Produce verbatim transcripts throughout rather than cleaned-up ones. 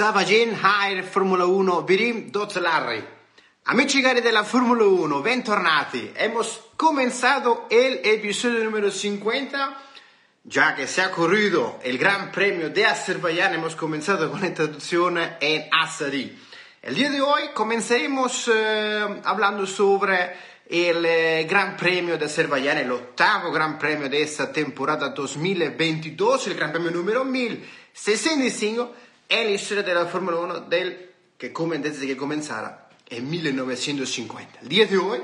Ça va bien, Air Formula uno, Birim, Dot Larry. Amici cari della Formula uno, bentornati. Hemos comenzado el episodio número cincuenta, ya que se ha corrido el Gran Premio de Azerbaiyán. Hemos comenzado con la traducción en azerí. El día de hoy comenzaremos eh, hablando sobre el Gran Premio de Azerbaiyán, el ottavo Gran Premio de esta temporada dos mil veintidós, el Gran Premio número mil sesenta y cinco en la historia de la Fórmula uno del, que desde que comenzara en mil novecientos cincuenta. El día de hoy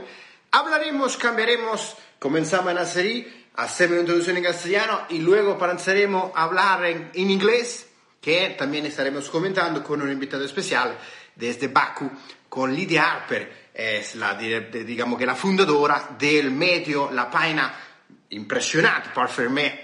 hablaremos, cambiaremos, comenzamos en azerí, hacemos una introducción en castellano y luego pasaremos a hablar en, en inglés, que también estaremos comentando con un invitado especial desde Baku, con Lydia Harper. Es la, digamos che la fundadora del medio, la página impresionante Parc Fermé,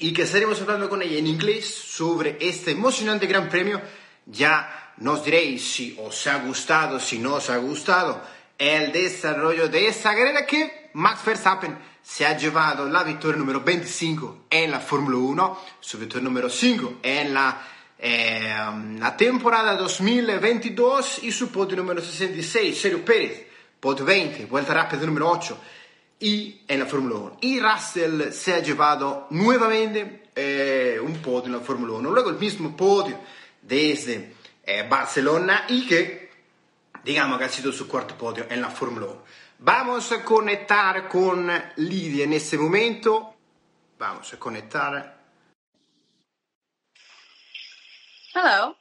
y que estaremos hablando con ella en inglés sobre este emocionante Gran Premio. Ya nos diréis si os ha gustado, si no os ha gustado el desarrollo de esta carrera, que Max Verstappen se ha llevado la victoria número veinticinco en la Fórmula uno, su victoria número cinco en la Eh, la temporada dos mil veintidós, y su podio número sesenta y seis, Sergio Pérez, podio veinte, vuelta rápida número ocho y en la Fórmula uno. Y Russell se ha llevado nuevamente eh, un podio en la Fórmula uno, luego el mismo podio desde eh, Barcelona, y que digamos que ha sido su cuarto podio en la Fórmula uno. Vamos a conectar con Lidia en este momento. Vamos a conectar. Hello.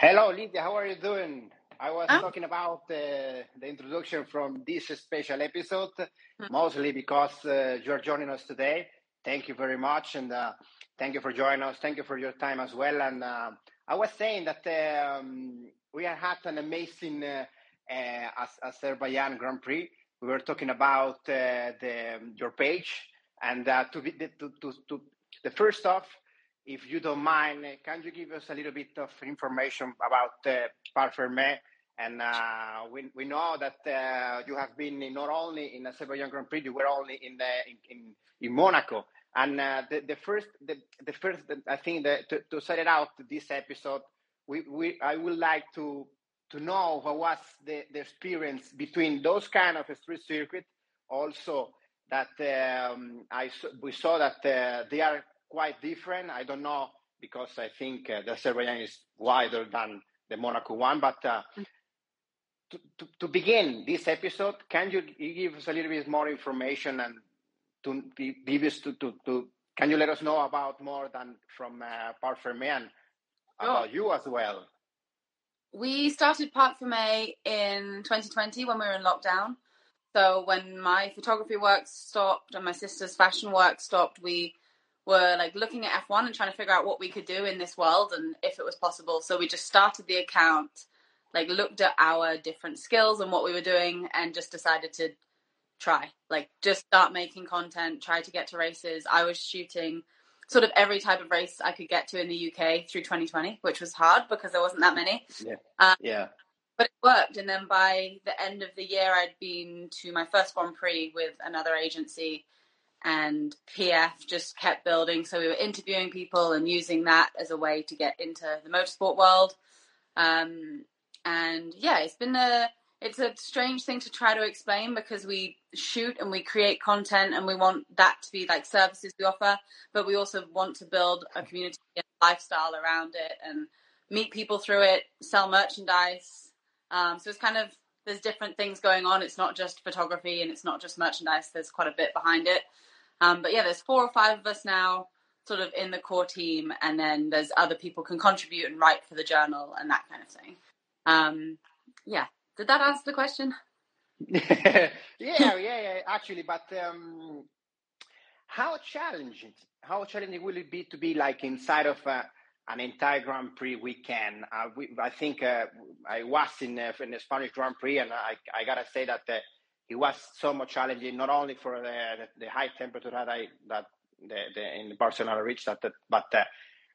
Hello, Lydia. How are you doing? I was oh. talking about uh, the introduction from this special episode, mm-hmm. mostly because uh, you're joining us today. Thank you very much, and uh, thank you for joining us. Thank you for your time as well. And uh, I was saying that um, we have had an amazing uh, uh, Azerbaijan Grand Prix. We were talking about uh, the, your page, and uh, to, be, to, to, to the first off, if you don't mind, can you give us a little bit of information about uh, Parc Fermé? And uh, we we know that uh, you have been in, not only in Azerbaijan Grand Prix, you were only in the, in, in Monaco. And uh, the, the first the, the first I think that to, to set it out this episode, we, we I would like to to know what was the, the experience between those kind of street circuits. Also, that um, I we saw that uh, they are quite different. I don't know, because I think uh, the Serbian is wider than the Monaco one. But uh, to, to, to begin this episode, can you give us a little bit more information, and to give us to, to, to can you let us know about more than from uh, Parc Fermé, and about oh. you as well? We started Parc Fermé in twenty twenty when we were in lockdown. So when my photography work stopped and my sister's fashion work stopped, we were like looking at F one and trying to figure out what we could do in this world and if it was possible. So we just started the account, like looked at our different skills and what we were doing, and just decided to try, like just start making content, try to get to races. I was shooting sort of every type of race I could get to in the U K through twenty twenty, which was hard because there wasn't that many. Yeah. Um, yeah. But it worked. And then by the end of the year, I'd been to my first Grand Prix with another agency, and P F just kept building. So we were interviewing people and using that as a way to get into the motorsport world. Um, and yeah, it's been a, it's a strange thing to try to explain, because we shoot and we create content and we want that to be like services we offer, but we also want to build a community and lifestyle around it and meet people through it, sell merchandise. Um, so it's kind of, there's different things going on. It's not just photography and it's not just merchandise. There's quite a bit behind it. Um, but yeah, there's four or five of us now sort of in the core team, and then there's other people can contribute and write for the journal and that kind of thing. Um, yeah. Did that answer the question? yeah, yeah, yeah, actually. But um, how challenging, how challenging will it be to be like inside of uh, an entire Grand Prix weekend? Uh, we, I think uh, I was in, uh, in the Spanish Grand Prix, and I, I got to say that uh, it was so much challenging, not only for the, the high temperature that I that the, the, in Barcelona reached, that, that, but uh,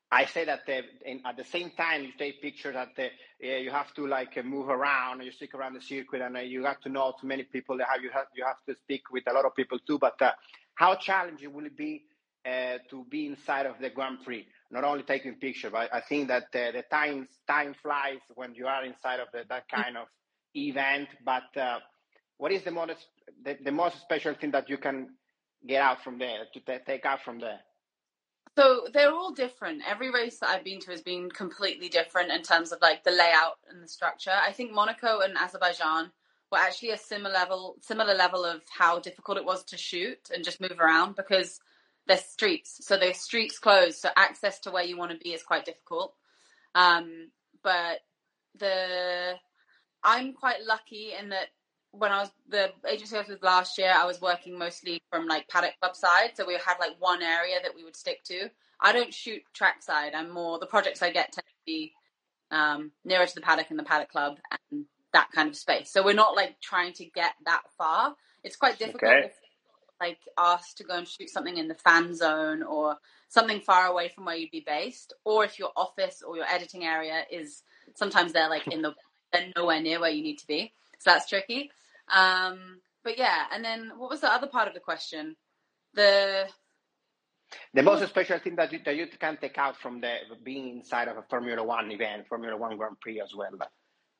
I say that uh, in, at the same time you take pictures that uh, you have to like move around, you stick around the circuit, and uh, you got to know too many people. How you have you have to speak with a lot of people too. But uh, how challenging will it be uh, to be inside of the Grand Prix, not only taking pictures, but I think that uh, the time time flies when you are inside of the, that kind of event. But uh, what is the most the, the most special thing that you can get out from there, to t- take out from there? So they're all different. Every race that I've been to has been completely different in terms of like the layout and the structure. I think Monaco and Azerbaijan were actually a similar level, similar level of how difficult it was to shoot and just move around, because they're streets. So they're streets closed. So access to where you want to be is quite difficult. Um, but the I'm quite lucky in that when I was the agency I was with last year, I was working mostly from like paddock club side. So we had like one area that we would stick to. I don't shoot track side. I'm more, the projects I get tend to be um, nearer to the paddock and the paddock club and that kind of space. So we're not like trying to get that far. It's quite difficult okay. if like asked to go and shoot something in the fan zone or something far away from where you'd be based. Or if your office or your editing area is sometimes they're like in the, they're nowhere near where you need to be. So that's tricky. Um, but yeah, and then what was the other part of the question? The the most special thing that you, that you can take out from the being inside of a Formula One event, Formula One Grand Prix as well.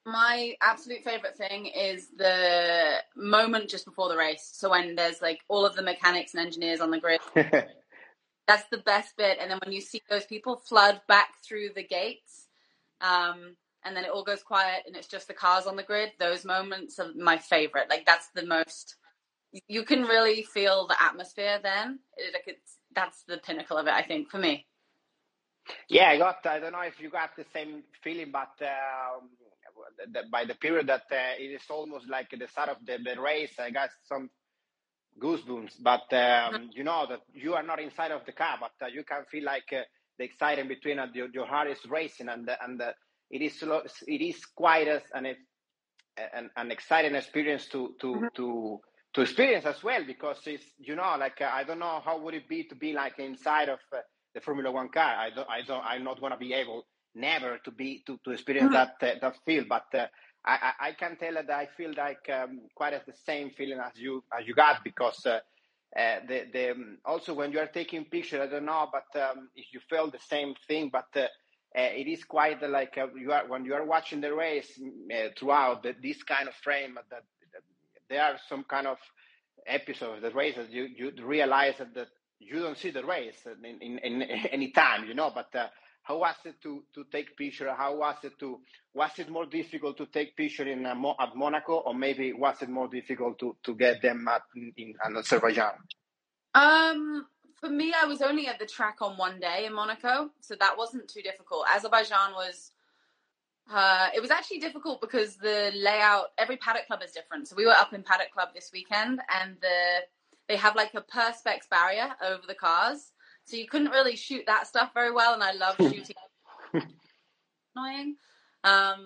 My absolute favorite thing is the moment just before the race. So when there's like all of the mechanics and engineers on the grid, that's the best bit. And then when you see those people flood back through the gates, um, and then it all goes quiet and it's just the cars on the grid. Those moments are my favorite. Like that's the most, you can really feel the atmosphere then. It, like it's, that's the pinnacle of it, I think, for me. Yeah, I got, I don't know if you got the same feeling, but um, the, the, by the period that uh, it is almost like the start of the, the race, I got some goosebumps, but um, you know that you are not inside of the car, but uh, you can feel like uh, the excitement between uh, your, your heart is racing and the, and the, It is it is quite a, an, an an exciting experience to to, mm-hmm. to to experience as well, because it's, you know, like uh, I don't know how would it be to be like inside of uh, the Formula One car. I don't I don't I'm not gonna be able never to be to, to experience mm-hmm. that uh, that feel. But uh, I I can tell that I feel like um, quite as the same feeling as you as you got, because uh, uh, the the um, also when you are taking pictures, I don't know, but um, if you feel the same thing, but. Uh, Uh, it is quite uh, like uh, you are when you are watching the race uh, throughout the, this kind of frame. That, that there are some kind of episodes of the race that you, you realize that, that you don't see the race in, in, in any time, you know. But uh, how was it to, to take picture? How was it to was it more difficult to take picture in uh, Mo- at Monaco, or maybe was it more difficult to, to get them at in, in Azerbaijan? Um. For me, I was only at the track on one day in Monaco, so that wasn't too difficult. Azerbaijan was, uh, it was actually difficult because the layout, every paddock club is different. So we were up in paddock club this weekend, and the they have like a perspex barrier over the cars, so you couldn't really shoot that stuff very well. And I love shooting, annoying. Um,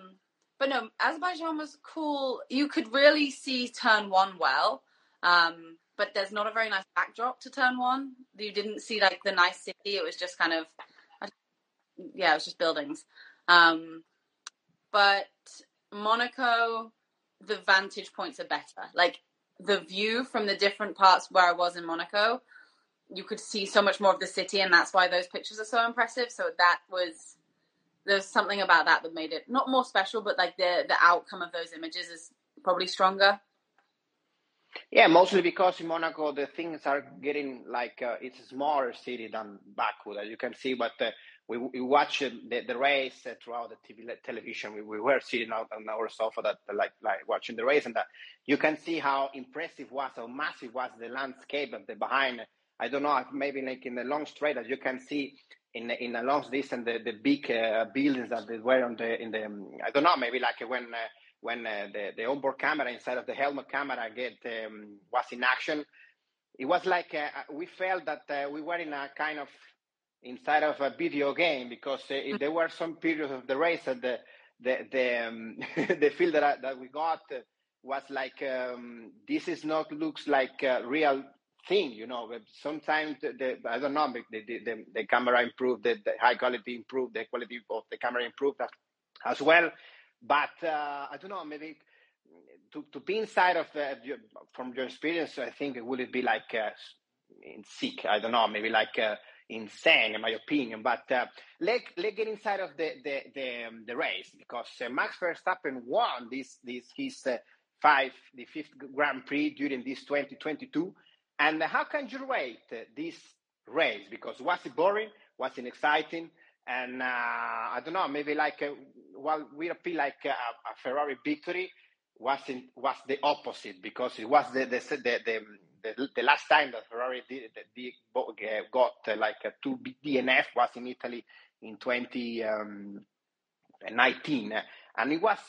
but no, Azerbaijan was cool. You could really see turn one well. Um, But there's not a very nice backdrop to turn one. You didn't see like the nice city. It was just kind of, yeah, it was just buildings. Um, but Monaco, the vantage points are better. Like the view from the different parts where I was in Monaco, you could see so much more of the city, and that's why those pictures are so impressive. So that was, there's something about that that made it not more special, but like the the outcome of those images is probably stronger. Yeah, mostly because in Monaco the things are getting like uh, it's a smaller city than Baku, that you can see. But uh, we, we watched the, the race uh, throughout the T V television. We, we were sitting out on our sofa, that like like watching the race, and that you can see how impressive was, how massive was the landscape of the behind. I don't know, maybe like in the long straight that you can see in the, in a long distance the the big uh, buildings that they were on the in the I don't know, maybe like when. Uh, when uh, the, the onboard camera inside of the helmet camera get um, was in action, it was like uh, we felt that uh, we were in a kind of inside of a video game, because uh, mm-hmm. there were some periods of the race that the the the, um, the field that, I, that we got was like um, this is not looks like a real thing, you know. Sometimes the, the I don't know the the, the, the camera improved, the, the high quality improved, the quality of the camera improved as well. But uh, I don't know, maybe to, to be inside of uh, your, from your experience, I think it would be like uh, in sick, I don't know, maybe like uh, insane in my opinion, but uh, let, let's get inside of the the the, um, the race, because uh, Max Verstappen won this this his uh, five the fifth Grand Prix during this twenty twenty-two. And how can you rate uh, this race? Because was it boring? Was it exciting? And uh, I don't know, maybe like uh, well, we appear like a, a Ferrari victory. Was in, was the opposite, because it was the the the, the, the, the last time that Ferrari did, did, got uh, like a two D N F was in Italy in twenty nineteen, and it was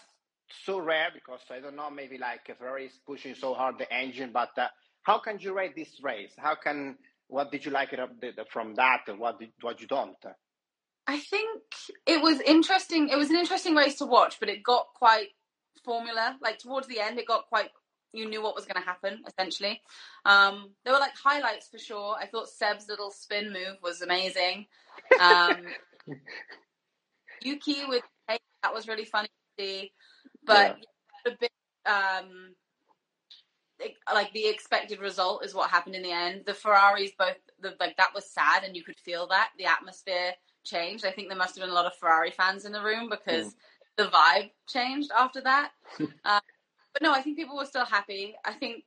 so rare because I don't know, maybe like Ferrari is pushing so hard the engine, but. Uh, How can you rate this race? How can what did you like it from that, and what did, what you don't? I think it was interesting. It was an interesting race to watch, but it got quite formula. Like towards the end, it got quite. You knew what was going to happen. Essentially, um, there were like highlights for sure. I thought Seb's little spin move was amazing. Um, Yuki with hey, that was really funny to see, but yeah. Yeah, a bit. Um, Like the expected result is what happened in the end. The Ferraris both, the, like that was sad, and you could feel that the atmosphere changed. I think there must have been a lot of Ferrari fans in the room because mm. the vibe changed after that. uh, but no, I think people were still happy. I think,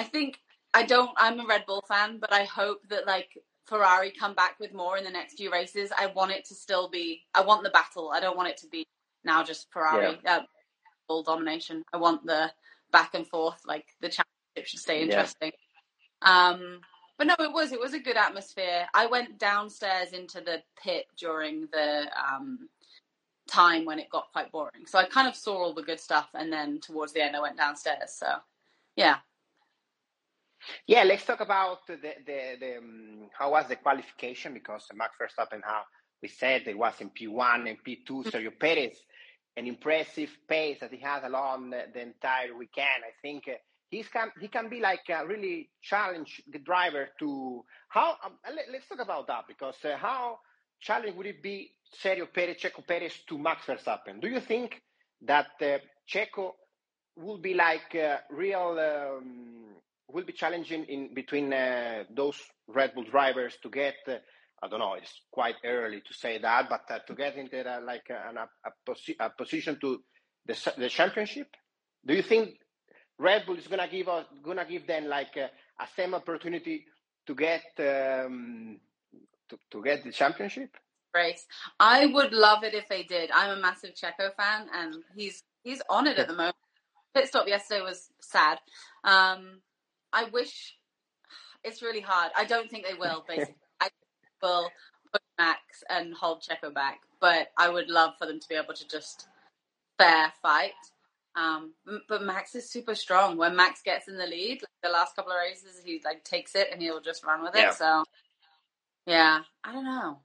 I think I don't. I'm a Red Bull fan, but I hope that like Ferrari come back with more in the next few races. I want it to still be. I want the battle. I don't want it to be now just Ferrari yeah. uh, Bull domination. I want the back and forth, like the championship should stay interesting. Yeah. Um, but no, it was it was a good atmosphere. I went downstairs into the pit during the um, time when it got quite boring, so I kind of saw all the good stuff, and then towards the end, I went downstairs. So, yeah, yeah. Let's talk about the the, the um, how was the qualification, because Max Verstappen, how we said, it was in P one and P two. Sergio Pérez. An impressive pace that he has along the, the entire weekend. I think uh, he's can he can be like a really challenge the driver to how. Um, let, let's talk about that, because uh, how challenging would it be Sergio Perez, Checo Perez to Max Verstappen? Do you think that uh, Checo will be like uh, real um, will be challenging in between uh, those Red Bull drivers to get? Uh, I don't know, it's quite early to say that, but uh, to get into uh, like an, a, a, posi- a position to the, the championship, do you think Red Bull is gonna give us gonna give them like a, a same opportunity to get um, to, to get the championship race? I would love it if they did. I'm a massive Checo fan, and he's he's on it at the moment. Pit stop yesterday was sad. Um, I wish it's really hard. I don't think they will, basically. Will put Max and hold Checo back, but I would love for them to be able to just fair fight. Um, but Max is super strong. When Max gets in the lead, like the last couple of races, he like takes it and he'll just run with it. Yeah. So, yeah, I don't know.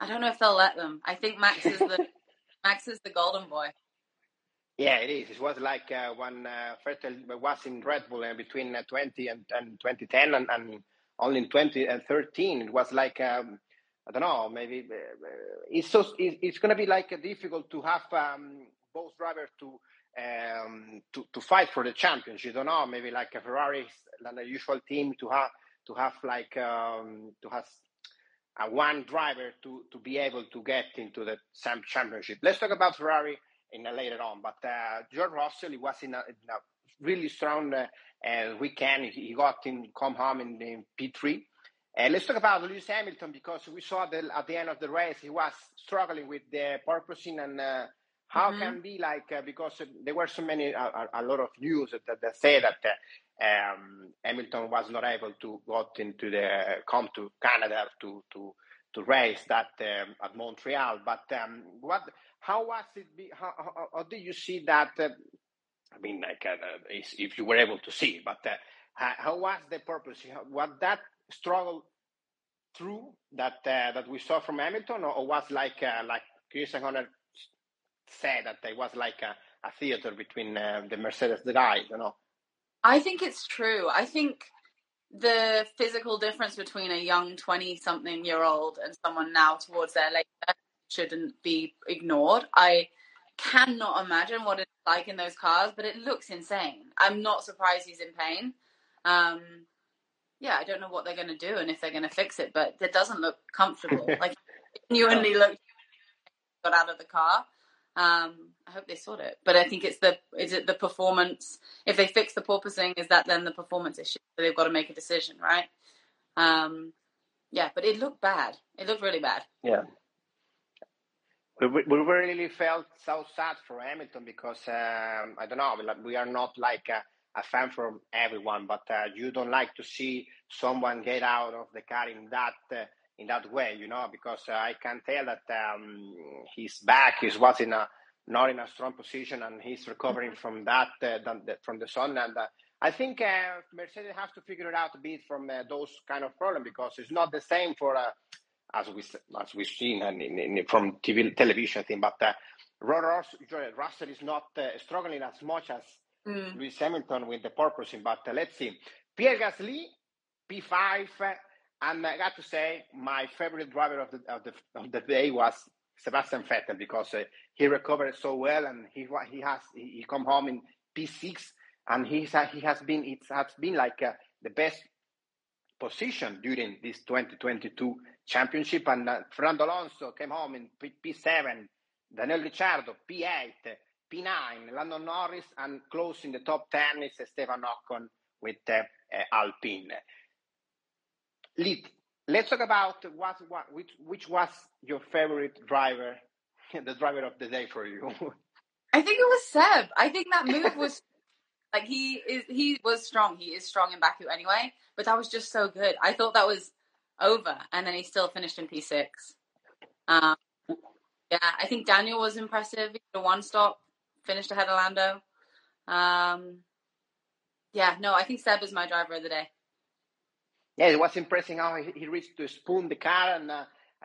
I don't know if they'll let them. I think Max is the Max is the golden boy. Yeah, it is. It was like uh, when uh, Vettel was in Red Bull uh, between uh, twenty and, and twenty ten, and. and only in twenty thirteen, it was like, um, I don't know, maybe uh, it's so it, it's going to be like uh, difficult to have um, both drivers to, um, to to fight for the championship. I don't know, maybe like a Ferrari, like a usual team to have to have like um, to have a one driver to, to be able to get into the same championship. Let's talk about Ferrari in uh, later on, but uh, George Russell he was in a, in a really strong. Uh, Uh, weekend, he got in, come home in, in P three. Uh, let's talk about Lewis Hamilton, because we saw that at the end of the race, he was struggling with the porpoising and uh, how mm-hmm. can be like, uh, because there were so many, uh, a lot of news that, that say that uh, um, Hamilton was not able to got into the, come to Canada to, to, to race that um, at Montreal. But um, what, how was it, be, how, how, how did you see that uh, I mean, like, uh, if you were able to see, but uh, how was the purpose? What that struggle through that uh, that we saw from Hamilton, or, or was like uh, like Chris Horner said that there was like a, a theater between uh, the Mercedes guys, you know? I think it's true. I think the physical difference between a young twenty-something-year-old and someone now towards their late thirties shouldn't be ignored. I cannot imagine what it's like in those cars, but it looks insane. I'm not surprised he's in pain. Um, yeah, I don't know what they're going to do and if they're going to fix it, but it doesn't look comfortable. Like, it genuinely looked got out of the car. Um, I hope they sort it. But I think it's the, is it the performance? If they fix the porpoising, is that then the performance issue? So they've got to make a decision, right? Um, yeah, but it looked bad. It looked really bad. Yeah. We, we really felt so sad for Hamilton because, um, I don't know, we are not like a, a fan from everyone, but uh, you don't like to see someone get out of the car in that uh, in that way, you know, because uh, I can tell that um, his back is was in a, not in a strong position and he's recovering from that, uh, from the sun. And uh, I think uh, Mercedes have to figure it out a bit from uh, those kind of problems because it's not the same for... Uh, as we as we've seen and in, in, from T V television thing, but uh, Russell is not uh, struggling as much as mm. Lewis Hamilton with the porpoising. But uh, let's see, Pierre Gasly, P five, uh, and I got to say my favorite driver of the of the, of the day was Sebastian Vettel because uh, he recovered so well and he he has he come home in P six and he's uh, he has been it has been like uh, the best position during this twenty twenty-two championship, and uh, Fernando Alonso came home in P seven, Daniel Ricciardo P eight, P nine, Lando Norris, and close in the top ten is Esteban Ocon with uh, uh, Alpine. Lid, let's talk about what, what which, which was your favorite driver, the driver of the day for you. I think it was Seb. I think that move was... Like he is, he was strong. He is strong in Baku anyway, but that was just so good. I thought that was over, and then he still finished in P six. Um, yeah, I think Daniel was impressive. He did a one-stop, finished ahead of Lando. Um, yeah, no, I think Seb is my driver of the day. Yeah, it was impressive how he, he reached to spoon the car, and uh,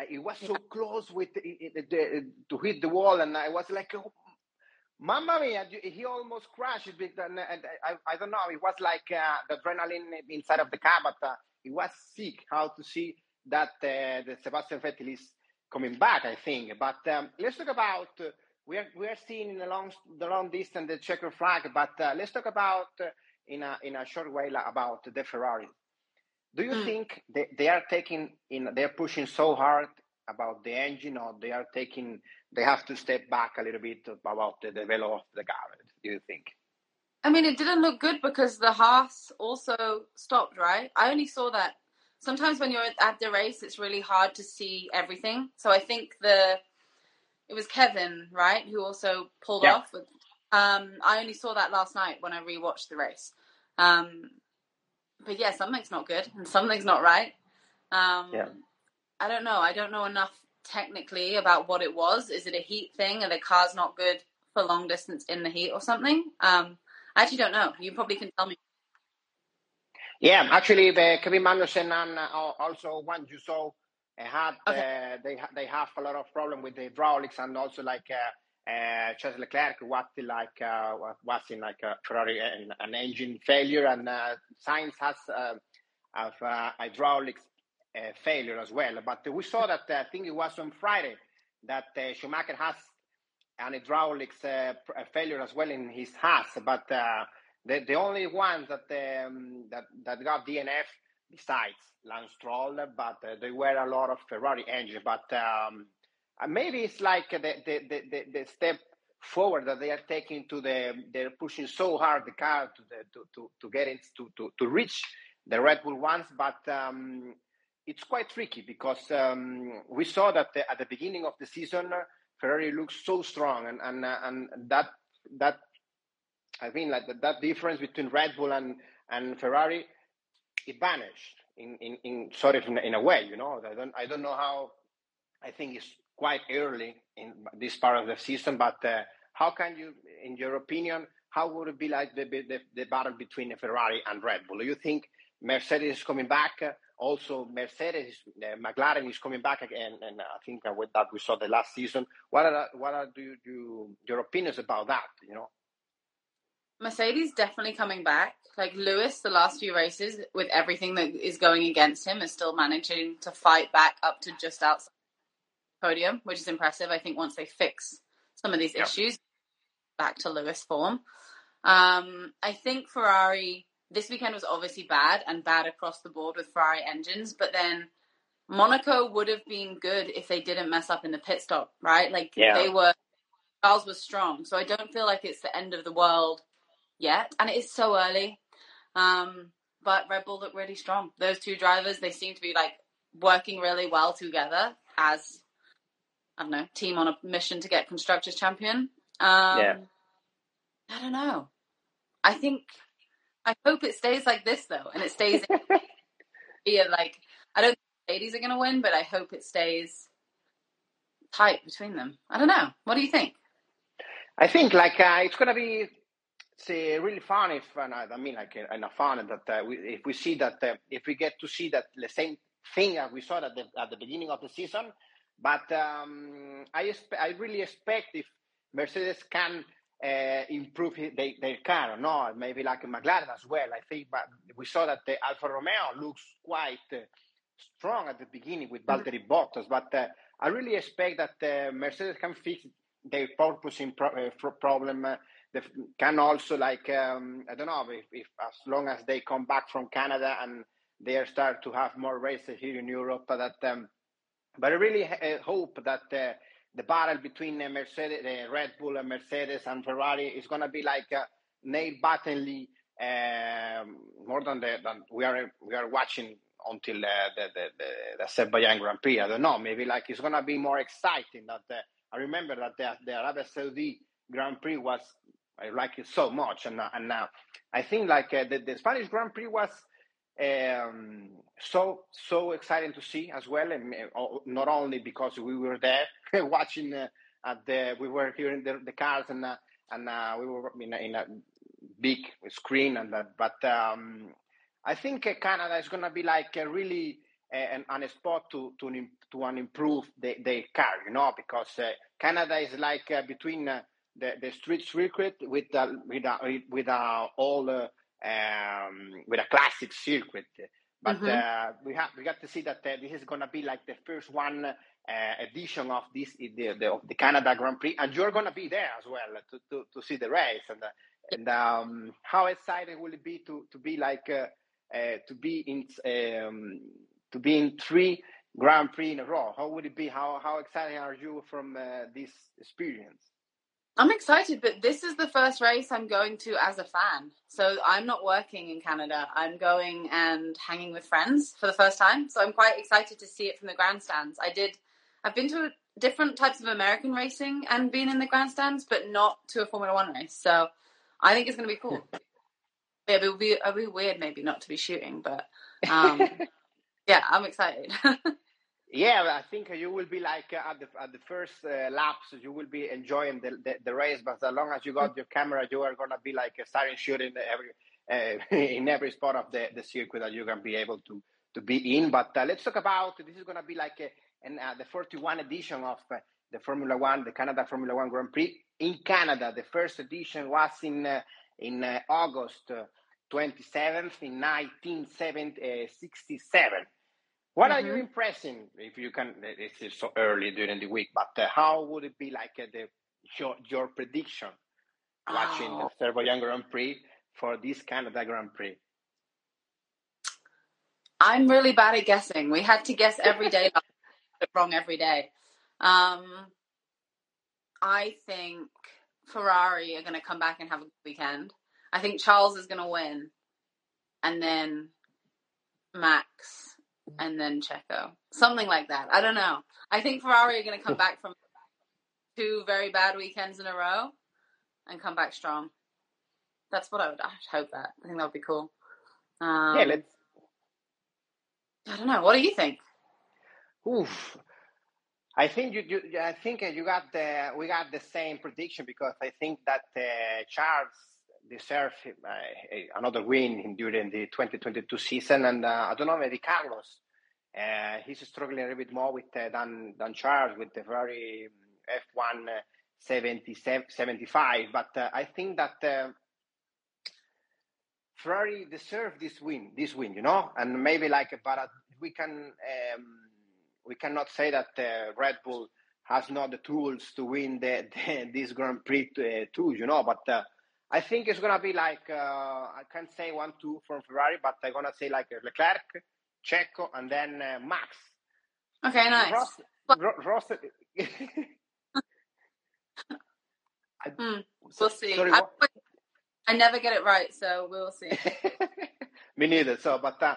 he was so close with the, the, the, to hit the wall, and I was like, oh, Mamma mia, he almost crashed. And I, I don't know, it was like uh, the adrenaline inside of the car, but uh, it was sick how to see that uh, the Sebastian Vettel is coming back, I think. But um, let's talk about, uh, we, are, we are seeing in the long, the long distance the checker flag, but uh, let's talk about, uh, in, a, in a short way, about the Ferrari. Do you mm. think they, they are taking, in, they are pushing so hard about the engine, or they are taking, they have to step back a little bit about the development of the car, do you think? I mean, it didn't look good because the Haas also stopped, right? I only saw that. Sometimes when you're at the race, it's really hard to see everything. So I think the, it was Kevin, right, who also pulled yeah. off. With, um, I only saw that last night when I rewatched the race. Um, but yeah, something's not good and something's not right. Um, yeah. I don't know. I don't know enough technically about what it was. Is it a heat thing? Are the cars not good for long distance in the heat or something? Um, I actually don't know. You probably can tell me. Yeah, actually, the Kevin Magnussen and uh, also one you saw uh, had okay. uh, they they have a lot of problem with the hydraulics, and also like uh, uh, Charles Leclerc, what like uh, was in like a Ferrari an, an engine failure, and uh, Sainz has uh, of uh, hydraulics. Uh, failure as well, but we saw that uh, I think it was on Friday that uh, Schumacher has an hydraulics uh, failure as well in his Haas, but uh, the the only one that um, that that got D N F besides Lance Stroll, but uh, there were a lot of Ferrari engines. But um, maybe it's like the the, the the step forward that they are taking to the they're pushing so hard the car to the, to, to to get it to to to reach the Red Bull ones, but. Um, It's quite tricky because um, we saw that the, at the beginning of the season, Ferrari looked so strong, and and uh, and that that I mean like that, that difference between Red Bull and, and Ferrari, it vanished in in, in sort of in, in a way, you know. I don't I don't know how. I think it's quite early in this part of the season, but uh, how can you, in your opinion, how would it be like the the, the battle between Ferrari and Red Bull? Do you think Mercedes is coming back? Also, Mercedes, uh, McLaren is coming back again, and I think uh, with that we saw the last season. What are what are do, do your opinions about that? You know, Mercedes definitely coming back. Like Lewis, the last few races with everything that is going against him, is still managing to fight back up to just outside the podium, which is impressive. I think once they fix some of these yeah. issues, back to Lewis form. Um, I think Ferrari this weekend was obviously bad and bad across the board with Ferrari engines, but then Monaco would have been good if they didn't mess up in the pit stop, right? Like yeah. they were, Charles was strong. So I don't feel like it's the end of the world yet. And it is so early. Um, but Red Bull looked really strong. Those two drivers, they seem to be like working really well together as, I don't know, team on a mission to get Constructors Champion. Um, yeah. I don't know. I think, I hope it stays like this though. And it stays in, yeah, like, I don't, ladies are going to win, but I hope it stays tight between them. I don't know. What do you think? I think like uh, it's going to be it's, uh, really fun. If uh, I mean, like, uh, enough fun that uh, we, if we see that uh, if we get to see that the same thing that we saw at the at the beginning of the season, but um, I expe- I really expect if Mercedes can uh, improve his, they, their car, or no, maybe like McLaren as well. I think, but we saw that the Alfa Romeo looks quite. Uh, strong at the beginning with Valtteri Bottas, but uh, I really expect that uh, Mercedes can fix their porpoising pro- uh, problem. Uh, they can also, like, um, I don't know, if, if as long as they come back from Canada and they start to have more races here in Europe, that, um, but I really uh, hope that uh, the battle between uh, Mercedes, uh, Red Bull and Mercedes and Ferrari is going to be like a nail-bitingly um, more than, the, than we are we are watching until uh, the, the, the, the Azerbaiyán Grand Prix. I don't know, maybe like it's going to be more exciting. That uh, I remember that the, the Arabia Saudi Grand Prix was, I like it so much. And, and uh, I think like uh, the, the Spanish Grand Prix was um, so, so exciting to see as well. And uh, not only because we were there watching uh, at the, we were hearing the, the cars and uh, and uh, we were in a, in a big screen and that, but um, I think uh, Canada is going to be like a really uh, an, an spot to to to improve the, the car, you know, because uh, Canada is like uh, between uh, the the street circuit with uh, with uh, with uh, all uh, um, with a classic circuit, but mm-hmm. uh, we have we got to see that uh, this is going to be like the first one uh, edition of this the, the of the Canada Grand Prix, and you're going to be there as well to to, to see the race, and uh, and um, how exciting will it be to to be like. Uh, Uh, to be in um, to be in three Grand Prix in a row. How would it be? How how excited are you from uh, this experience? I'm excited, but this is the first race I'm going to as a fan. So I'm not working in Canada. I'm going and hanging with friends for the first time. So I'm quite excited to see it from the grandstands. I did. I've been to different types of American racing and been in the grandstands, but not to a Formula One race. So I think it's going to be cool. Yeah, it would be, it'd be weird maybe not to be shooting, but um, yeah, I'm excited. Yeah, I think you will be like uh, at the at the first uh, laps, you will be enjoying the, the the race. But as long as you got your camera, you are gonna be like starting shooting every uh, in every spot of the, the circuit that you can be able to to be in. But uh, let's talk about this is gonna be like a, an, uh, the forty-first edition of uh, the Formula One, the Canada Formula One Grand Prix in Canada. The first edition was in. Uh, in uh, August uh, twenty-seventh in nineteen sixty-seven. What mm-hmm. are you impressing, if you can, this is so early during the week, but uh, how would it be like uh, the your, your prediction watching oh. the Serbian Grand Prix for this Canada Grand Prix? I'm really bad at guessing. We had to guess every day, wrong every day. Um, I think Ferrari are going to come back and have a good weekend. I think Charles is going to win, and then Max, and then Checo. Something like that. I don't know. I think Ferrari are going to come back from two very bad weekends in a row and come back strong. That's what I would, I would hope that. I think that would be cool. Um, yeah, let's... I don't know. What do you think? Oof. I think you, you. I think you got the. We got the same prediction because I think that uh, Charles deserves uh, another win during the twenty twenty-two season, and uh, I don't know maybe Carlos. Uh, he's struggling a little bit more with uh, than than Charles with the very F one uh, seventy-seven, seventy-five. But uh, I think that uh, Ferrari deserves this win. This win, you know, and maybe like, but uh, we can. Um, We cannot say that uh, Red Bull has not the tools to win the, the, this Grand Prix uh, too, you know, but uh, I think it's going to be like, uh, I can't say one, two from Ferrari, but I'm going to say like Leclerc, Checo, and then uh, Max. Okay, nice. Ross, but- Ro- Ross- I, mm, we'll see. Sorry, I, I never get it right, so we'll see. Me neither. So, but uh,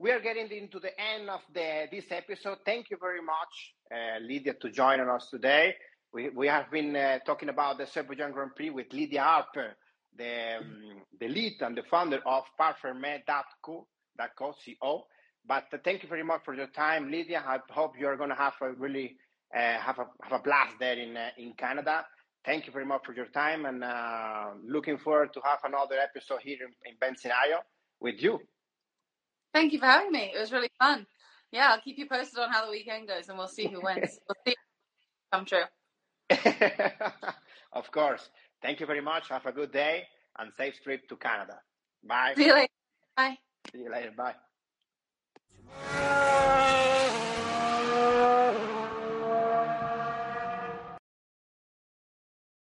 we are getting into the end of the this episode. Thank you very much, uh, Lydia, to join us today. We we have been uh, talking about the Azerbaijan Grand Prix with Lydia Harper, the um, the lead and the founder of parc ferme dot co. But uh, thank you very much for your time, Lydia. I hope you are going to have a really uh, have a have a blast there in uh, in Canada. Thank you very much for your time, and uh, looking forward to have another episode here in, in Benzinaio with you. Thank you for having me. It was really fun. Yeah, I'll keep you posted on how the weekend goes, and we'll see who wins. We'll see come true. Of course. Thank you very much. Have a good day and safe trip to Canada. Bye. See you later. Bye. See you later. Bye.